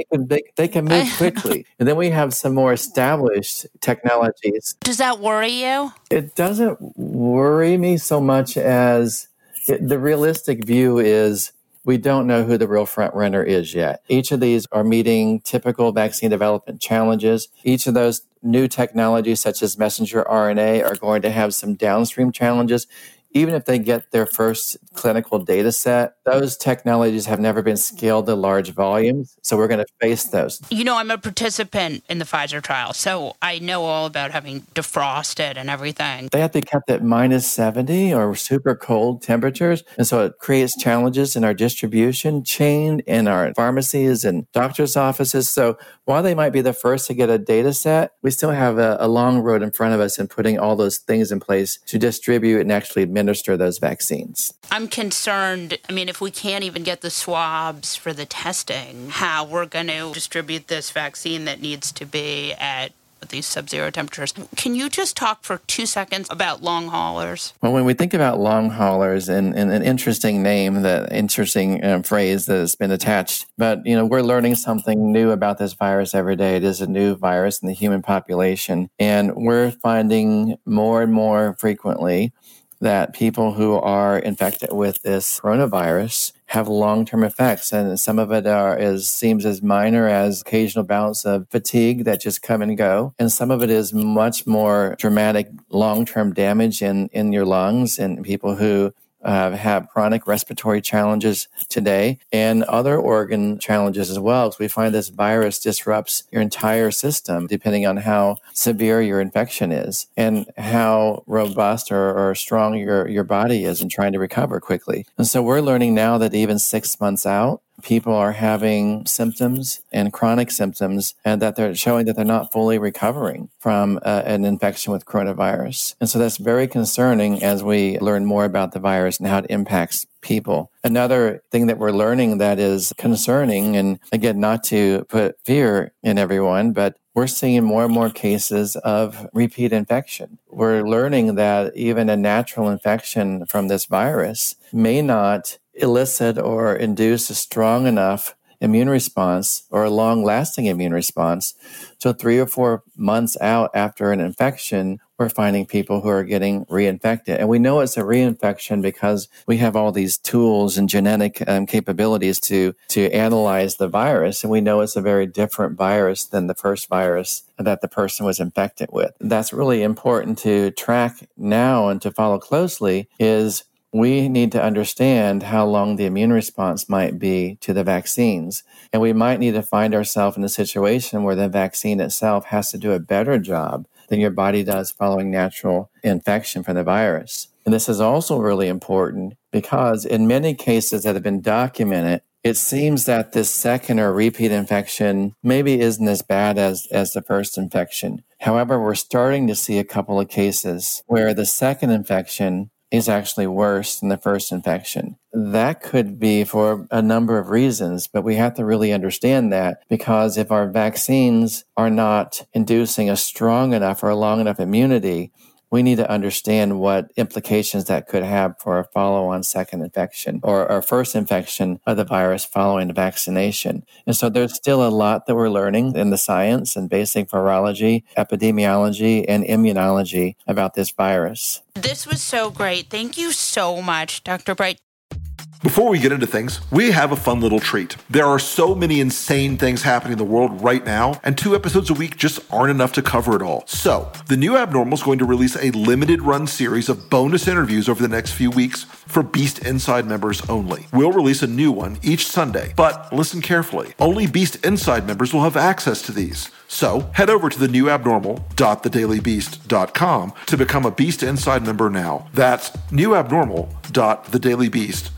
they can move quickly. And then we have some more established technologies. Does that worry you? It doesn't worry me so much as the realistic view is, we don't know who the real front runner is yet. Each of these are meeting typical vaccine development challenges. Each of those new technologies, such as messenger RNA, are going to have some downstream challenges. Even if they get their first clinical data set, those technologies have never been scaled to large volumes. So we're going to face those. You know, I'm a participant in the Pfizer trial, so I know all about having defrosted and everything. They have to be kept at minus 70 or super cold temperatures. And so it creates challenges in our distribution chain, in our pharmacies and doctor's offices. So while they might be the first to get a data set, we still have a long road in front of us in putting all those things in place to distribute and actually administer those vaccines. I'm concerned, if we can't even get the swabs for the testing, how we're going to distribute this vaccine that needs to be at these sub-zero temperatures. Can you just talk for 2 seconds about long haulers? Well, when we think about long haulers, and an interesting name, that interesting phrase that has been attached, but we're learning something new about this virus every day. It is a new virus in the human population, and we're finding more and more frequently that people who are infected with this coronavirus have long-term effects. And some of it seems as minor as occasional bouts of fatigue that just come and go. And some of it is much more dramatic long-term damage in your lungs, and people who have chronic respiratory challenges today, and other organ challenges as well. So we find this virus disrupts your entire system, depending on how severe your infection is and how robust or strong your body is in trying to recover quickly. And so we're learning now that even 6 months out, people are having symptoms and chronic symptoms, and that they're showing that they're not fully recovering from an infection with coronavirus. And so that's very concerning as we learn more about the virus and how it impacts people. Another thing that we're learning that is concerning, and again, not to put fear in everyone, but we're seeing more and more cases of repeat infection. We're learning that even a natural infection from this virus may not elicit or induce a strong enough immune response or a long-lasting immune response. So 3 or 4 months out after an infection, we're finding people who are getting reinfected. And we know it's a reinfection because we have all these tools and genetic capabilities to analyze the virus. And we know it's a very different virus than the first virus that the person was infected with. That's really important to track now and to follow closely is we need to understand how long the immune response might be to the vaccines. And we might need to find ourselves in a situation where the vaccine itself has to do a better job than your body does following natural infection from the virus. And this is also really important because in many cases that have been documented, it seems that this second or repeat infection maybe isn't as bad as the first infection. However, we're starting to see a couple of cases where the second infection is actually worse than the first infection. That could be for a number of reasons, but we have to really understand that, because if our vaccines are not inducing a strong enough or a long enough immunity, we need to understand what implications that could have for a follow-on second infection or a first infection of the virus following the vaccination. And so there's still a lot that we're learning in the science and basic virology, epidemiology, and immunology about this virus. This was so great. Thank you so much, Dr. Bright. Before we get into things, we have a fun little treat. There are so many insane things happening in the world right now, and 2 episodes a week just aren't enough to cover it all. So, The New Abnormal is going to release a limited run series of bonus interviews over the next few weeks for Beast Inside members only. We'll release a new one each Sunday, but listen carefully. Only Beast Inside members will have access to these. So, head over to thenewabnormal.thedailybeast.com to become a Beast Inside member now. That's newabnormal.thedailybeast.com.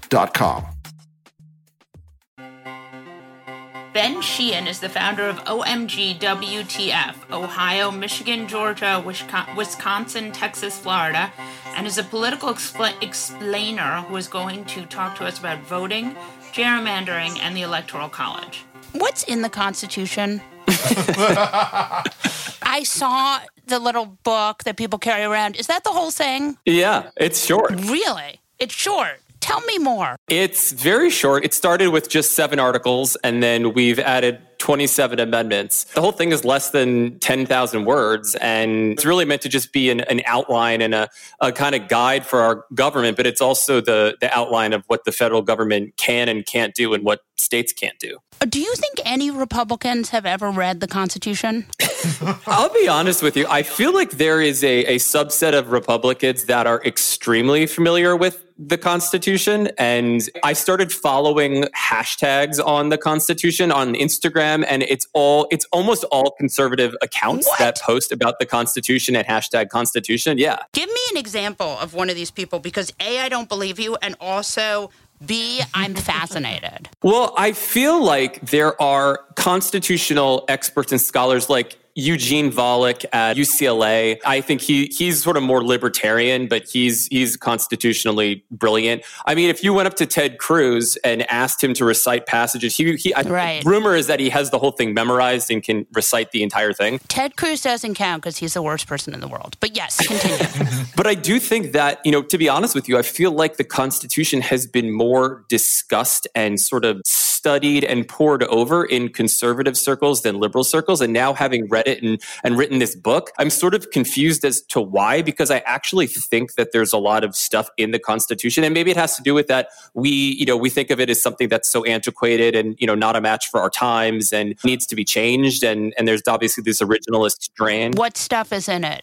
Ben Sheehan is the founder of OMG WTF, Ohio, Michigan, Georgia, Wisconsin, Texas, Florida, and is a political explainer who is going to talk to us about voting, gerrymandering, and the Electoral College. What's in the Constitution? I saw the little book that people carry around. Is that the whole thing? Yeah, it's short. Really? It's short. Tell me more. It's very short. It started with just 7 articles, and then we've added 27 amendments. The whole thing is less than 10,000 words, and it's really meant to just be an outline and a kind of guide for our government, but it's also the outline of what the federal government can and can't do and what states can't do. Do you think any Republicans have ever read the Constitution? I'll be honest with you. I feel like there is a subset of Republicans that are extremely familiar with the Constitution. And I started following hashtags on the Constitution on Instagram. And it's almost all conservative accounts that post about the Constitution and hashtag Constitution. Yeah. Give me an example of one of these people, because A, I don't believe you. And also B, I'm fascinated. Well, I feel like there are constitutional experts and scholars like Eugene Volokh at UCLA. I think he's sort of more libertarian, but he's constitutionally brilliant. I mean, if you went up to Ted Cruz and asked him to recite passages, right. Rumor is that he has the whole thing memorized and can recite the entire thing. Ted Cruz doesn't count because he's the worst person in the world. But yes, continue. But I do think that, you know, to be honest with you, I feel like the Constitution has been more discussed and sort of studied and poured over in conservative circles than liberal circles. And now, having read it and written this book, I'm sort of confused as to why, because I actually think that there's a lot of stuff in the Constitution. And maybe it has to do with that we think of it as something that's so antiquated and, you know, not a match for our times and needs to be changed. And there's obviously this originalist strand. What stuff is in it?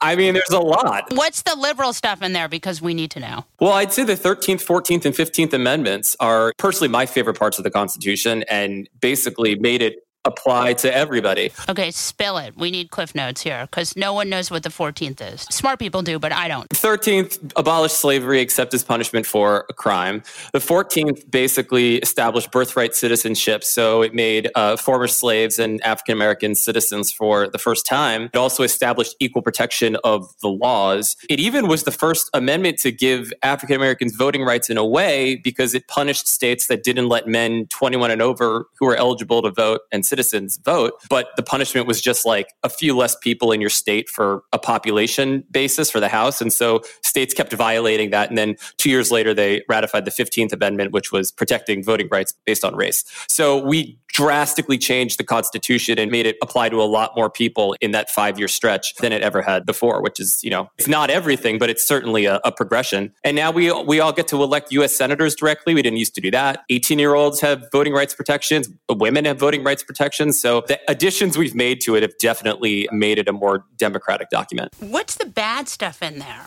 I mean, there's a lot. What's the liberal stuff in there? Because we need to know. Well, I'd say the 13th, 14th, and 15th Amendments are personally my favorite parts of the Constitution and basically made it apply to everybody. Okay, spill it. We need cliff notes here, because no one knows what the 14th is. Smart people do, but I don't. The 13th, abolish slavery except as punishment for a crime. The 14th basically established birthright citizenship, so it made former slaves and African-American citizens for the first time. It also established equal protection of the laws. It even was the first amendment to give African-Americans voting rights in a way, because it punished states that didn't let men 21 and over who were eligible to vote and citizens vote, but the punishment was just like a few less people in your state for a population basis for the House. And so states kept violating that. And then 2 years later, they ratified the 15th Amendment, which was protecting voting rights based on race. So we drastically changed the Constitution and made it apply to a lot more people in that 5-year stretch than it ever had before, which is, you know, it's not everything, but it's certainly a progression. And now we all get to elect U.S. senators directly. We didn't used to do that. 18-year-olds have voting rights protections. Women have voting rights protections. So the additions we've made to it have definitely made it a more democratic document. What's the bad stuff in there?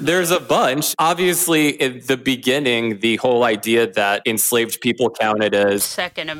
There's a bunch. Obviously, at the beginning, the whole idea that enslaved people counted as... Second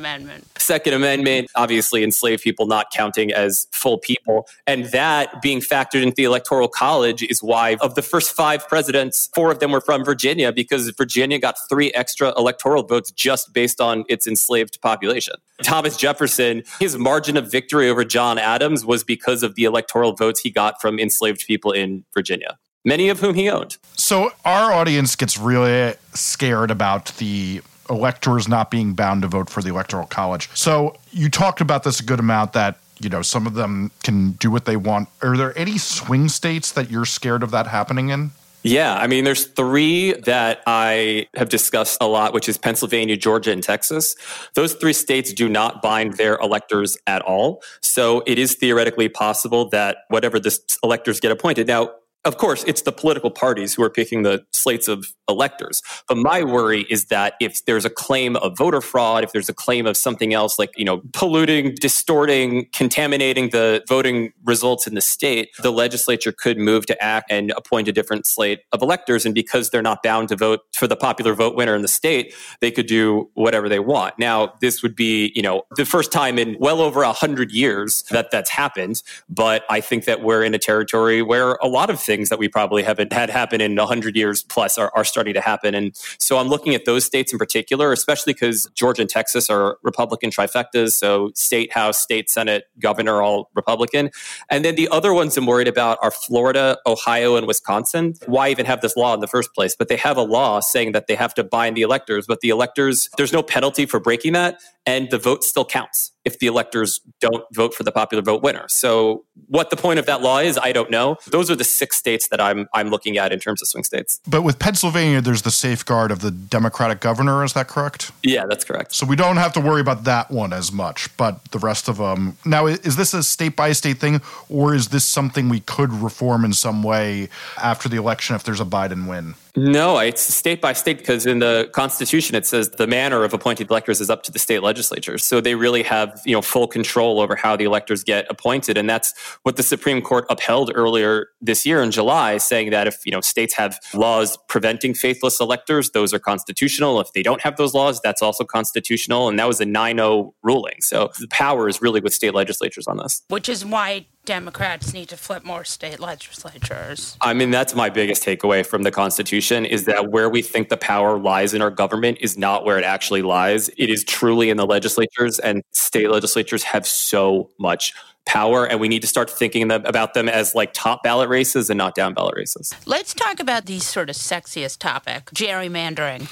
Amendment, obviously enslaved people not counting as full people. And that being factored into the Electoral College is why of the first 5 presidents, 4 of them were from Virginia, because Virginia got 3 extra electoral votes just based on its enslaved population. Thomas Jefferson, his margin of victory over John Adams was because of the electoral votes he got from enslaved people in Virginia. many of whom he owned. So our audience gets really scared about the electors not being bound to vote for the Electoral College. So you talked about this a good amount, that, you know, some of them can do what they want. Are there any swing states that you're scared of that happening in? Yeah, I mean, there's three that I have discussed a lot, which is Pennsylvania, Georgia, and Texas. Those three states do not bind their electors at all. So it is theoretically possible that whatever the electors get appointed. Now, of course, it's the political parties who are picking the slates of electors. But my worry is that if there's a claim of voter fraud, if there's a claim of something else like, you know, polluting, distorting, contaminating the voting results in the state, the legislature could move to act and appoint a different slate of electors. And because they're not bound to vote for the popular vote winner in the state, they could do whatever they want. Now, this would be, you know, the first time in well over 100 years that that's happened. But I think that we're in a territory where a lot of things that we probably haven't had happen in 100 years plus are starting to happen. And so I'm looking at those states in particular, especially because Georgia and Texas are Republican trifectas. So state house, state senate, governor, all Republican. And then the other ones I'm worried about are Florida, Ohio, and Wisconsin. Why even have this law in the first place? But they have a law saying that they have to bind the electors, but the electors, there's no penalty for breaking that. And the vote still counts if the electors don't vote for the popular vote winner. So what the point of that law is, I don't know. Those are the six states that I'm looking at in terms of swing states. But with Pennsylvania, there's the safeguard of the Democratic governor. Is that correct? Yeah, that's correct. So we don't have to worry about that one as much, but the rest of them. Now, is this a state-by-state thing, or is this something we could reform in some way after the election if there's a Biden win? No, it's state by state, because in the Constitution, it says the manner of appointed electors is up to the state legislatures. So they really have, you know, full control over how the electors get appointed. And that's what the Supreme Court upheld earlier this year in July, saying that if, you know, states have laws preventing faithless electors, those are constitutional. If they don't have those laws, that's also constitutional. And that was a 9-0 ruling. So the power is really with state legislatures on this. Which is why Democrats need to flip more state legislatures. I mean, that's my biggest takeaway from the Constitution, is that where we think the power lies in our government is not where it actually lies. It is truly in the legislatures, and state legislatures have so much power, and we need to start thinking about them as like top ballot races and not down ballot races. Let's talk about the sort of sexiest topic, gerrymandering.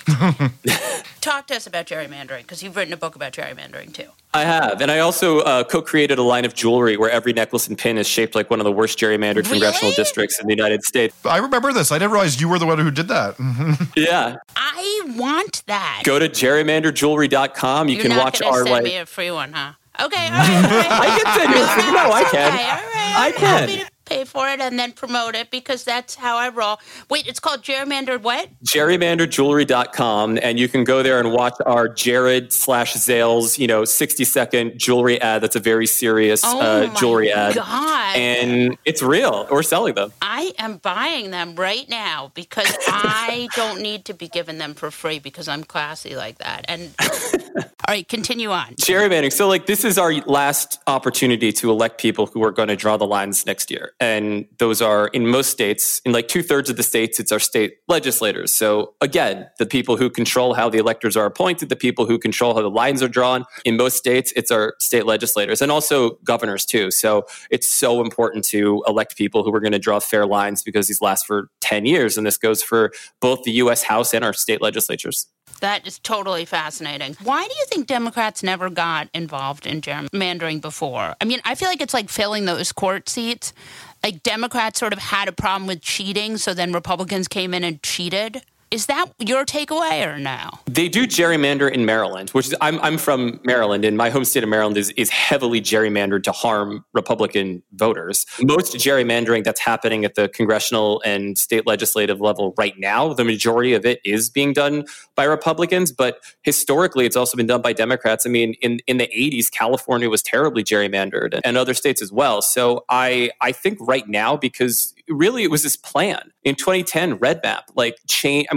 Talk to us about gerrymandering, because you've written a book about gerrymandering too. I have, and I also co-created a line of jewelry where every necklace and pin is shaped like one of the worst gerrymandered congressional districts in the United States. I remember this. I didn't realize you were the one who did that. Yeah. I want that. Go to gerrymanderjewelry.com. You can watch our live. You're not going to send me a free one, huh? Okay, all right. I can send you a free one. No, I can. Okay, all right. I can. Happy to pay for it and then promote it, because that's how I roll. Wait, it's called Gerrymandered what? Gerrymanderjewelry.com, and you can go there and watch our Jared/Zales, 60-second jewelry ad. That's a very serious jewelry ad. Oh, God. And it's real. We're selling them. I am buying them right now, because I don't need to be giving them for free, because I'm classy like that. And... All right, continue on. Gerrymandering. So, this is our last opportunity to elect people who are going to draw the lines next year. And those are, in most states, in 2/3 of the states, it's our state legislators. So, again, the people who control how the electors are appointed, the people who control how the lines are drawn. In most states, it's our state legislators, and also governors, too. So, it's so important to elect people who are going to draw fair lines, because these last for 10 years. And this goes for both the U.S. House and our state legislatures. That is totally fascinating. Why do you think Democrats never got involved in gerrymandering before? I mean, I feel like it's like filling those court seats. Democrats sort of had a problem with cheating, so then Republicans came in and cheated. Is that your takeaway or no? They do gerrymander in Maryland, which is, I'm from Maryland, and my home state of Maryland is heavily gerrymandered to harm Republican voters. Most gerrymandering that's happening at the congressional and state legislative level right now, the majority of it is being done by Republicans, but historically it's also been done by Democrats. I mean, in the 80s, California was terribly gerrymandered, and other states as well. So I think right now, because really it was this plan. In 2010, Redmap,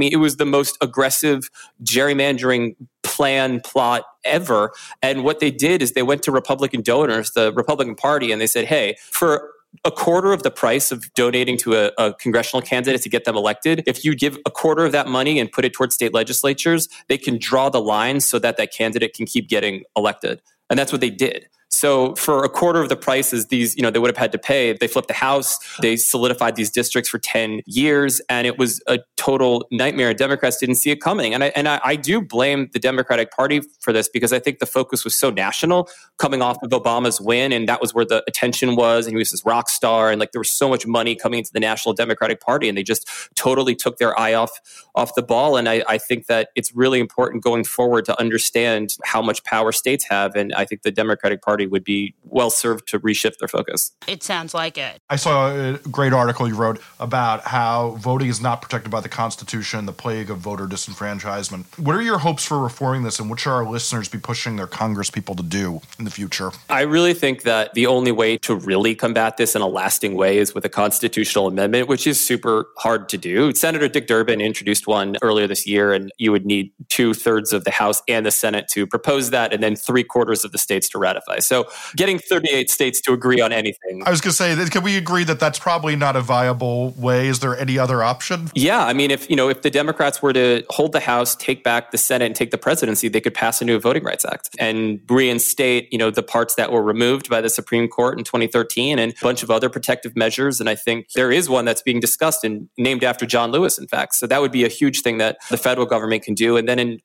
it was the most aggressive gerrymandering plan plot ever. And what they did is they went to Republican donors, the Republican Party, and they said, hey, for a quarter of the price of donating to a congressional candidate to get them elected, if you give a quarter of that money and put it towards state legislatures, they can draw the line so that that candidate can keep getting elected. And that's what they did. So for a quarter of the prices these, they would have had to pay, they flipped the House, they solidified these districts for 10 years, and it was a total nightmare. Democrats didn't see it coming. And I do blame the Democratic Party for this, because I think the focus was so national coming off of Obama's win, and that was where the attention was, and he was this rock star, and there was so much money coming into the National Democratic Party, and they just totally took their eye off the ball. And I think that it's really important going forward to understand how much power states have, and I think the Democratic Party would be well served to reshift their focus. It sounds like it. I saw a great article you wrote about how voting is not protected by the Constitution, the plague of voter disenfranchisement. What are your hopes for reforming this, and what should our listeners be pushing their congresspeople to do in the future? I really think that the only way to really combat this in a lasting way is with a constitutional amendment, which is super hard to do. Senator Dick Durbin introduced one earlier this year, and you would need 2/3 of the House and the Senate to propose that, and then 3/4 of the states to ratify. So getting 38 states to agree on anything. I was going to say, can we agree that that's probably not a viable way? Is there any other option? Yeah. I mean, if the Democrats were to hold the House, take back the Senate, and take the presidency, they could pass a new Voting Rights Act and reinstate, the parts that were removed by the Supreme Court in 2013 and a bunch of other protective measures. And I think there is one that's being discussed and named after John Lewis, in fact. So that would be a huge thing that the federal government can do. And then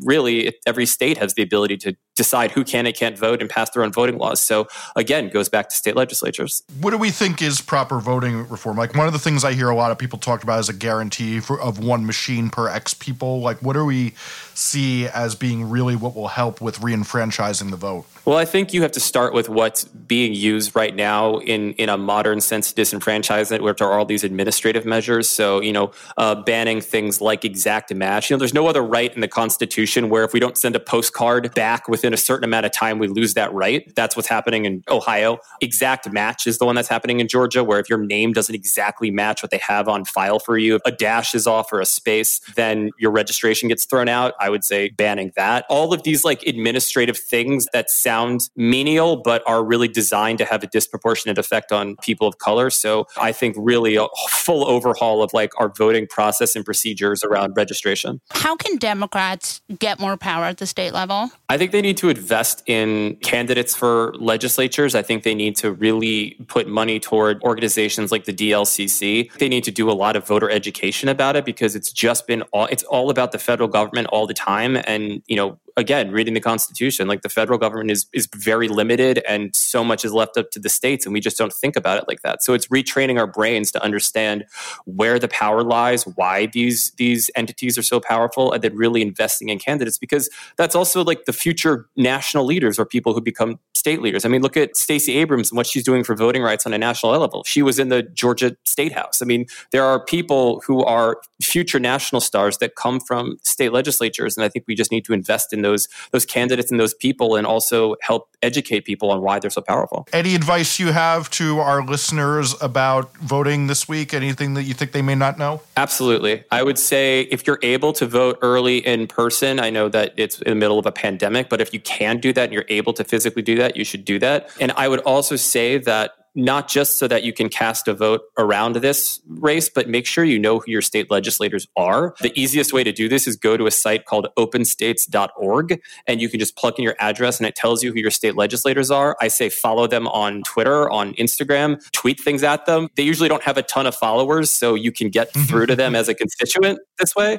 really every state has the ability to decide who can and can't vote and pass their own voting laws. So again, it goes back to state legislatures. What do we think is proper voting reform? One of the things I hear a lot of people talk about is a guarantee of one machine per X people. What do we see as being really what will help with re-enfranchising the vote? Well, I think you have to start with what's being used right now in a modern sense to disenfranchise it, which are all these administrative measures. So, banning things like exact match. There's no other right in the Constitution where if we don't send a postcard back within a certain amount of time, we lose that right. That's what's happening in Ohio. Exact match is the one that's happening in Georgia, where if your name doesn't exactly match what they have on file for you, if a dash is off or a space, then your registration gets thrown out. I would say banning that. All of these administrative things that sound menial, but are really designed to have a disproportionate effect on people of color. So I think really a full overhaul of our voting process and procedures around registration. How can Democrats get more power at the state level? I think they need to invest in candidates for legislatures. I think they need to really put money toward organizations like the DLCC. They need to do a lot of voter education about it, because it's all about the federal government all the time. And, again, reading the Constitution, the federal government is very limited, and so much is left up to the states, and we just don't think about it like that. So it's retraining our brains to understand where the power lies, why these entities are so powerful, and then really investing in candidates, because that's also the future national leaders or people who become state leaders. Look at Stacey Abrams and what she's doing for voting rights on a national level. She was in the Georgia State House. There are people who are future national stars that come from state legislatures, and I think we just need to invest in those candidates and those people, and also help educate people on why they're so powerful. Any advice you have to our listeners about voting this week? Anything that you think they may not know? Absolutely. I would say if you're able to vote early in person, I know that it's in the middle of a pandemic, but if you can do that and you're able to physically do that, you should do that. And I would also say that not just so that you can cast a vote around this race, but make sure you know who your state legislators are. The easiest way to do this is go to a site called openstates.org, and you can just plug in your address, and it tells you who your state legislators are. I say follow them on Twitter, on Instagram, tweet things at them. They usually don't have a ton of followers, so you can get through to them as a constituent this way.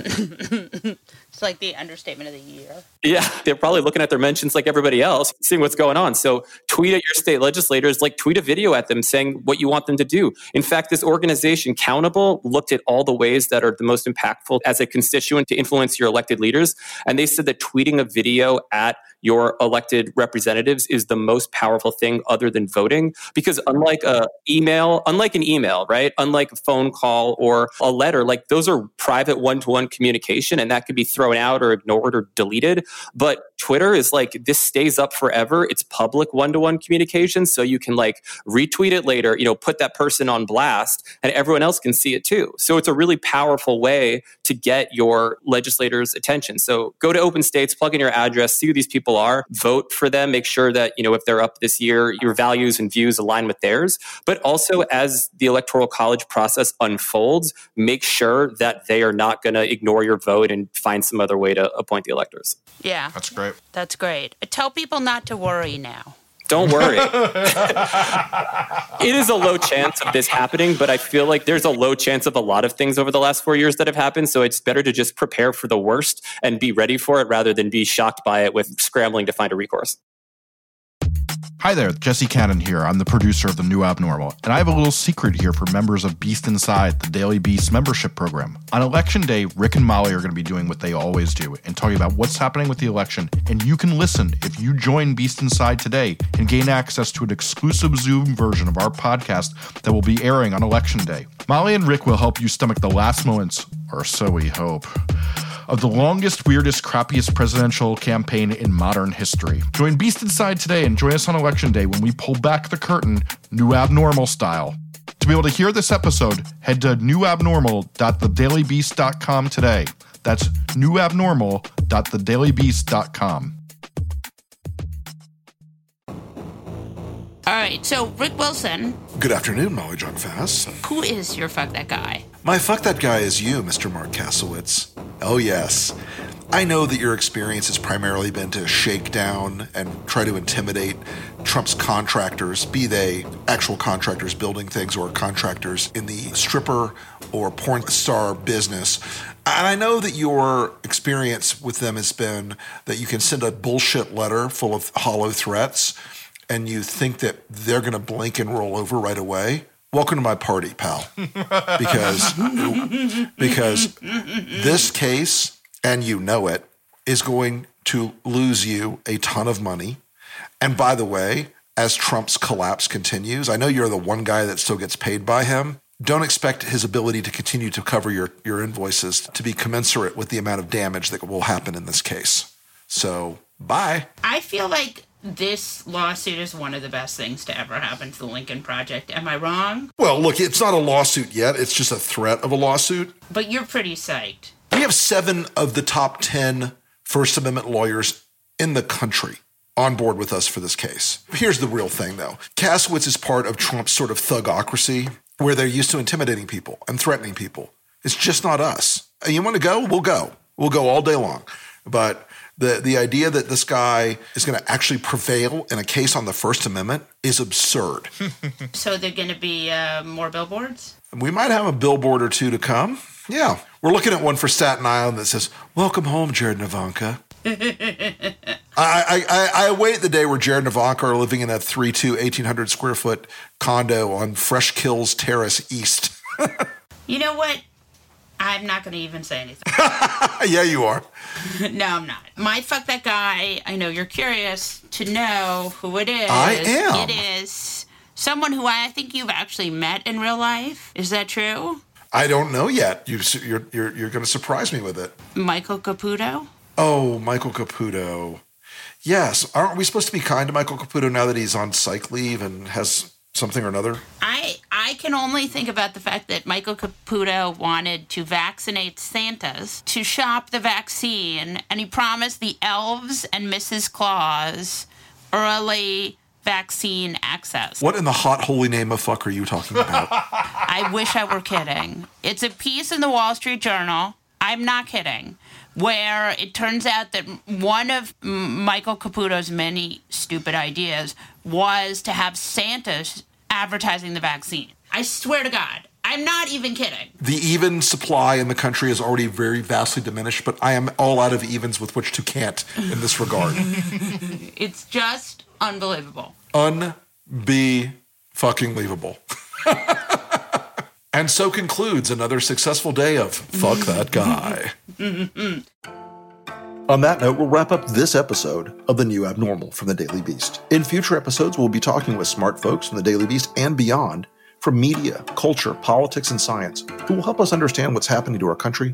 It's the understatement of the year. Yeah, they're probably looking at their mentions like everybody else, seeing what's going on. So tweet at your state legislators, tweet a video at them saying what you want them to do. In fact, this organization, Countable, looked at all the ways that are the most impactful as a constituent to influence your elected leaders. And they said that tweeting a video at your elected representatives is the most powerful thing other than voting. Because unlike an email, right? Unlike a phone call or a letter, those are private one-to-one communication, and that could be thrown out or ignored or deleted. But Twitter is this stays up forever. It's public one-to-one communication. So you can retweet it later, put that person on blast, and everyone else can see it too. So it's a really powerful way to get your legislators' attention. So go to Open States, plug in your address, see who these people are, vote for them, make sure that, if they're up this year, your values and views align with theirs. But also as the Electoral College process unfolds, make sure that they are not going to ignore your vote and find some other way to appoint the electors. Yeah. That's great. Tell people not to worry now. Don't worry. It is a low chance of this happening, but I feel like there's a low chance of a lot of things over the last 4 years that have happened. So it's better to just prepare for the worst and be ready for it rather than be shocked by it with scrambling to find a recourse. Hi there, Jesse Cannon here. I'm the producer of The New Abnormal, and I have a little secret here for members of Beast Inside, the Daily Beast membership program. On Election Day, Rick and Molly are going to be doing what they always do and talking about what's happening with the election, and you can listen if you join Beast Inside today and gain access to an exclusive Zoom version of our podcast that will be airing on Election Day. Molly and Rick will help you stomach the last moments, or so we hope, of the longest, weirdest, crappiest presidential campaign in modern history. Join Beast Inside today and join us on Election Day when we pull back the curtain, New Abnormal style. To be able to hear this episode, head to newabnormal.thedailybeast.com today. That's newabnormal.thedailybeast.com. All right, so Rick Wilson. Good afternoon, Molly Jong-Fast. Who is your fuck that guy? My fuck that guy is you, Mr. Mark Kasowitz. Oh, yes. I know that your experience has primarily been to shake down and try to intimidate Trump's contractors, be they actual contractors building things or contractors in the stripper or porn star business. And I know that your experience with them has been that you can send a bullshit letter full of hollow threats and you think that they're going to blink and roll over right away. Welcome to my party, pal, because this case, and you know it, is going to lose you a ton of money. And by the way, as Trump's collapse continues, I know you're the one guy that still gets paid by him. Don't expect his ability to continue to cover your invoices to be commensurate with the amount of damage that will happen in this case. So, bye. I feel like this lawsuit is one of the best things to ever happen to the Lincoln Project. Am I wrong? Well, look, it's not a lawsuit yet. It's just a threat of a lawsuit. But you're pretty psyched. We have 7 of the top 10 First Amendment lawyers in the country on board with us for this case. Here's the real thing, though. Kasowitz is part of Trump's sort of thugocracy, where they're used to intimidating people and threatening people. It's just not us. You want to go? We'll go. We'll go all day long. But The idea that this guy is going to actually prevail in a case on the First Amendment is absurd. So there are going to be more billboards? We might have a billboard or two to come. Yeah. We're looking at one for Staten Island that says, "Welcome home, Jared and Ivanka." I await the day where Jared and Ivanka are living in a 3-2, 1,800 square foot condo on Fresh Kills Terrace East. You know what? I'm not going to even say anything. Yeah, you are. No, I'm not. My fuck that guy, I know you're curious to know who it is. I am. It is someone who I think you've actually met in real life. Is that true? I don't know yet. You're going to surprise me with it. Michael Caputo? Oh, Michael Caputo. Yes. Aren't we supposed to be kind to Michael Caputo now that he's on psych leave and has something or another? I can only think about the fact that Michael Caputo wanted to vaccinate Santas to shop the vaccine, and he promised the elves and Mrs. Claus early vaccine access. What in the hot holy name of fuck are you talking about? I wish I were kidding. It's a piece in the Wall Street Journal. I'm not kidding. Where it turns out that one of Michael Caputo's many stupid ideas was to have Santas advertising the vaccine. I swear to God, I'm not even kidding. The even supply in the country is already very vastly diminished, but I am all out of evens with which to can't in this regard. It's just unbelievable. Un-be-fucking-leavable. And so concludes another successful day of Fuck That Guy. On that note, we'll wrap up this episode of The New Abnormal from The Daily Beast. In future episodes, we'll be talking with smart folks from The Daily Beast and beyond, from media, culture, politics, and science, who will help us understand what's happening to our country